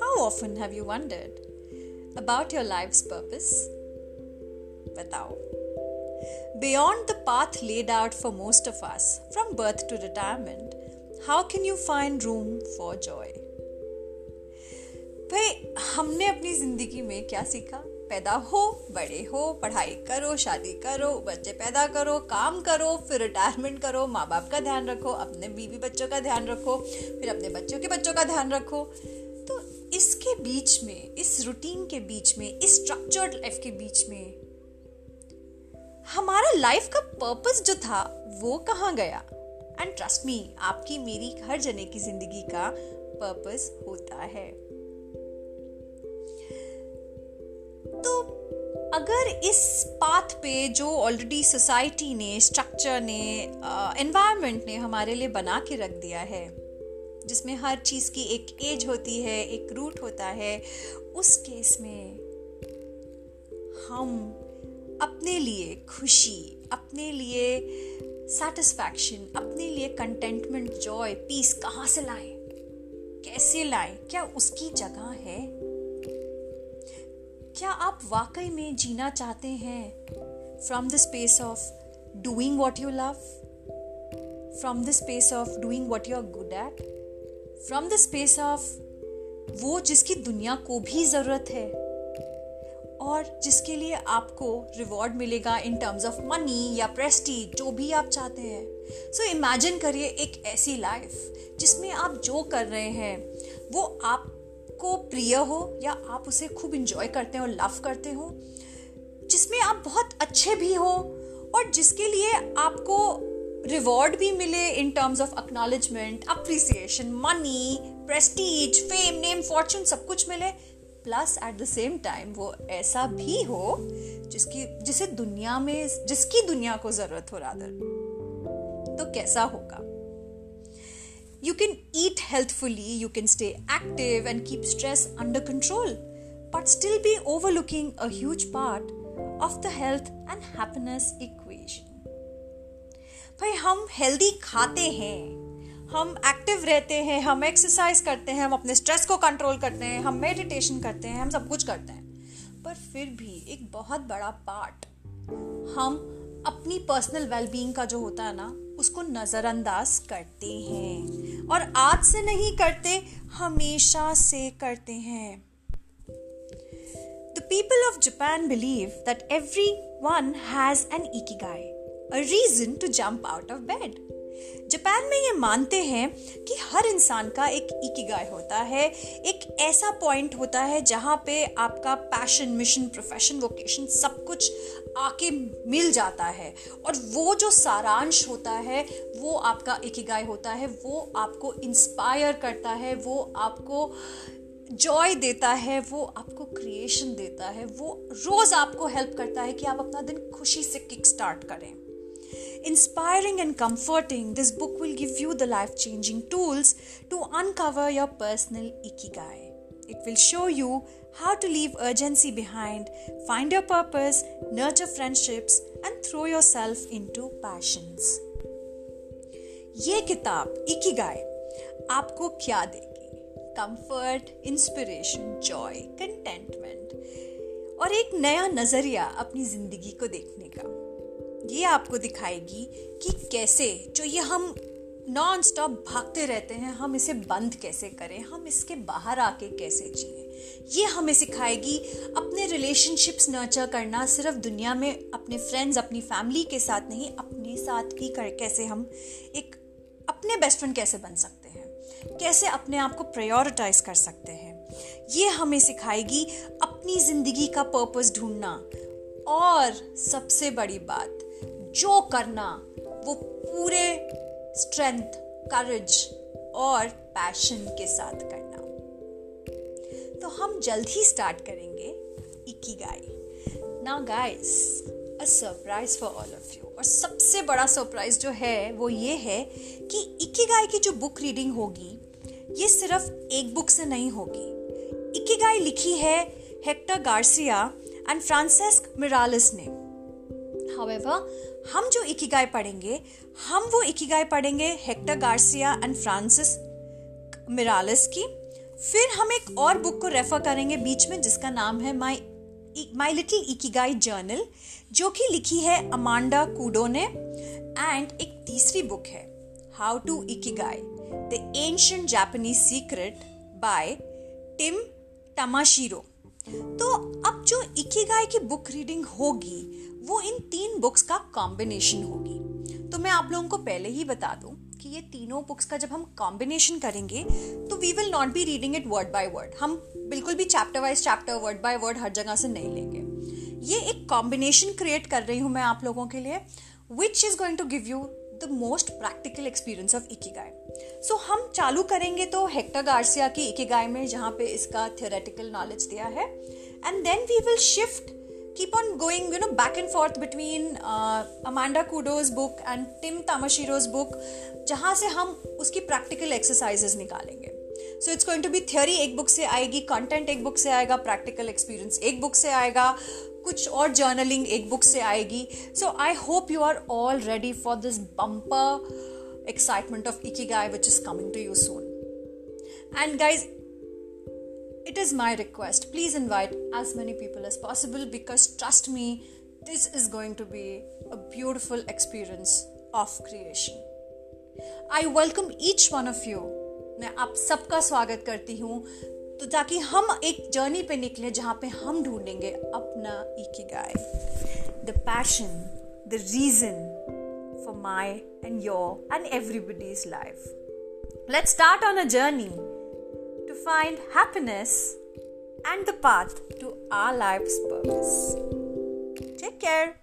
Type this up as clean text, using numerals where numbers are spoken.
How often have you wondered about your life's purpose? Batao. Beyond the path laid out for most of us, from birth to retirement, how can you find room for joy? भाई हमने अपनी जिंदगी में क्या सीखा? पैदा हो, बड़े हो, पढ़ाई करो, शादी करो, बच्चे पैदा करो, काम करो, फिर रिटायरमेंट करो, माँ बाप का ध्यान रखो, अपने बीवी बच्चों का ध्यान रखो, फिर अपने बच्चों का ध्यान रखो। तो इसके बीच में, इस रूटीन के बीच में, इस स्ट्रक्चर्ड लाइफ के बीच में हमारा लाइफ का पर्पस जो था वो कहाँ गया? एंड ट्रस्ट मी, आपकी मेरी हर जने की जिंदगी का पर्पस होता है। तो अगर इस पाथ पे जो ऑलरेडी सोसाइटी ने, स्ट्रक्चर ने, एनवायरनमेंट ने हमारे लिए बना के रख दिया है, जिसमें हर चीज़ की एक एज होती है, एक रूट होता है, उस केस में हम अपने लिए खुशी, अपने लिए सेटिस्फैक्शन, अपने लिए कंटेंटमेंट, जॉय, पीस कहाँ से लाएं, कैसे लाएं? क्या उसकी जगह है? क्या आप वाकई में जीना चाहते हैं from the space of doing what you love, from the space of doing what you are good at, from the space of वो जिसकी दुनिया को भी ज़रूरत है और जिसके लिए आपको रिवॉर्ड मिलेगा इन टर्म्स ऑफ मनी या प्रेस्टीज, जो भी आप चाहते हैं? सो इमेजिन करिए एक ऐसी लाइफ जिसमें आप जो कर रहे हैं वो आप को प्रिय हो या आप उसे खूब इंजॉय करते हो, लव करते हो, जिसमें आप बहुत अच्छे भी हो और जिसके लिए आपको रिवॉर्ड भी मिले in terms of acknowledgement, appreciation, money, prestige, fame, name, fortune, सब कुछ मिले। Plus at the same time वो ऐसा भी हो जिसकी दुनिया को जरूरत हो रादर। तो कैसा होगा? You can eat healthfully, you can stay active and keep stress under control, but still be overlooking a huge part of the health and happiness equation. भाई हम हेल्दी खाते हैं, हम एक्टिव रहते हैं, हम एक्सरसाइज करते हैं, हम अपने स्ट्रेस को कंट्रोल करते हैं, हम मेडिटेशन करते हैं, हम सब कुछ करते हैं, पर फिर भी एक बहुत बड़ा पार्ट हम अपनी पर्सनल वेलबींग का जो होता है ना, उसको नज़रअंदाज करते हैं और आज से नहीं करते, हमेशा से करते हैं। The people of Japan believe that everyone has an ikigai, a reason to jump out of bed. Japan में ये मानते हैं कि हर इंसान का एक इकिगाई होता है, एक ऐसा पॉइंट होता है जहाँ पे आपका पैशन, मिशन, प्रोफेशन, वोकेशन सब कुछ आके मिल जाता है और वो जो सारांश होता है वो आपका इकिगाई होता है। वो आपको इंस्पायर करता है, वो आपको जॉय देता है, वो आपको क्रिएशन देता है, वो रोज़ आपको हेल्प करता है कि आप अपना दिन खुशी से किक स्टार्ट करें। Inspiring and comforting, this book will give you the life-changing tools to uncover your personal ikigai. It will show you how to leave urgency behind, find your purpose, nurture friendships, and throw yourself into passions. ये किताब Ikigai आपको क्या देगी? Comfort, inspiration, joy, contentment, और एक नया नजरिया अपनी जिंदगी को देखने का। ये आपको दिखाएगी कि कैसे जो ये हम नॉन स्टॉप भागते रहते हैं, हम इसे बंद कैसे करें, हम इसके बाहर आके कैसे जिएं। ये हमें सिखाएगी अपने रिलेशनशिप्स नर्चर करना, सिर्फ दुनिया में अपने फ्रेंड्स, अपनी फैमिली के साथ नहीं, अपने साथ भी कैसे हम एक अपने बेस्ट फ्रेंड कैसे बन सकते हैं, कैसे अपने आप को प्रायोरिटाइज कर सकते हैं। ये हमें सिखाएगी अपनी ज़िंदगी का पर्पस ढूंढना और सबसे बड़ी बात, जो करना वो पूरे स्ट्रेंथ, करेज और पैशन के साथ करना। तो हम जल्द ही स्टार्ट करेंगे Ikigai. Now guys, a surprise for all of you, और सबसे बड़ा सरप्राइज जो है वो ये है कि इकिगाई की जो बुक रीडिंग होगी ये सिर्फ एक बुक से नहीं होगी। इकिगाई लिखी है Hector Garcia and Francesc Miralles ने। However, हम जो इकिगाई पढ़ेंगे हम वो इकिगाई पढ़ेंगे Hector Garcia and Francesc Miralles की। फिर हम एक और बुक को रेफर करेंगे बीच में जिसका नाम है माई लिटिल इकिगाई जर्नल, जो कि लिखी है अमांडा कूडो ने। एंड एक तीसरी बुक है how to Ikigai the ancient Japanese secret by Tim Tamashiro. तो अब जो इकिगाई की बुक रीडिंग होगी वो इन तीन बुक्स का कॉम्बिनेशन होगी। तो मैं आप लोगों को पहले ही बता दूं कि ये तीनों बुक्स का जब हम कॉम्बिनेशन करेंगे तो we will not be reading it word by word. हम बिल्कुल भी chapter wise chapter word by word हर जगह से नहीं लेंगे। ये एक कॉम्बिनेशन क्रिएट कर रही हूँ मैं आप लोगों के लिए, which is going to give you the most practical experience of Ikigai. So हम चालू करेंगे तो हेक्टर गार्सिया की इकिगाई में, जहाँ पे इसका थियोरेटिकल नॉलेज दिया है, and then we will shift keep on going, you know, back and forth between Amanda Kudo's book and Tim Tamashiro's book, जहाँ से हम उसकी practical exercises निकालेंगे। So it's going to be theory एक book से आएगी, content एक book से आएगा, practical experience एक book से आएगा, कुछ और journaling एक book से आएगी। So I hope you are all ready for this bumper excitement of Ikigai which is coming to you soon. And guys, it is my request, please invite as many people as possible because trust me, this is going to be a beautiful experience of creation. I welcome each one of you. मैं आप सबका स्वागत करती हूँ तो ताकि हम एक जर्नी पे निकले जहाँ पे हम ढूंढेंगे अपना Ikigai, the passion, the reason for my and your and everybody's life. Let's start on a journey to find happiness and the path to our life's purpose. Take care.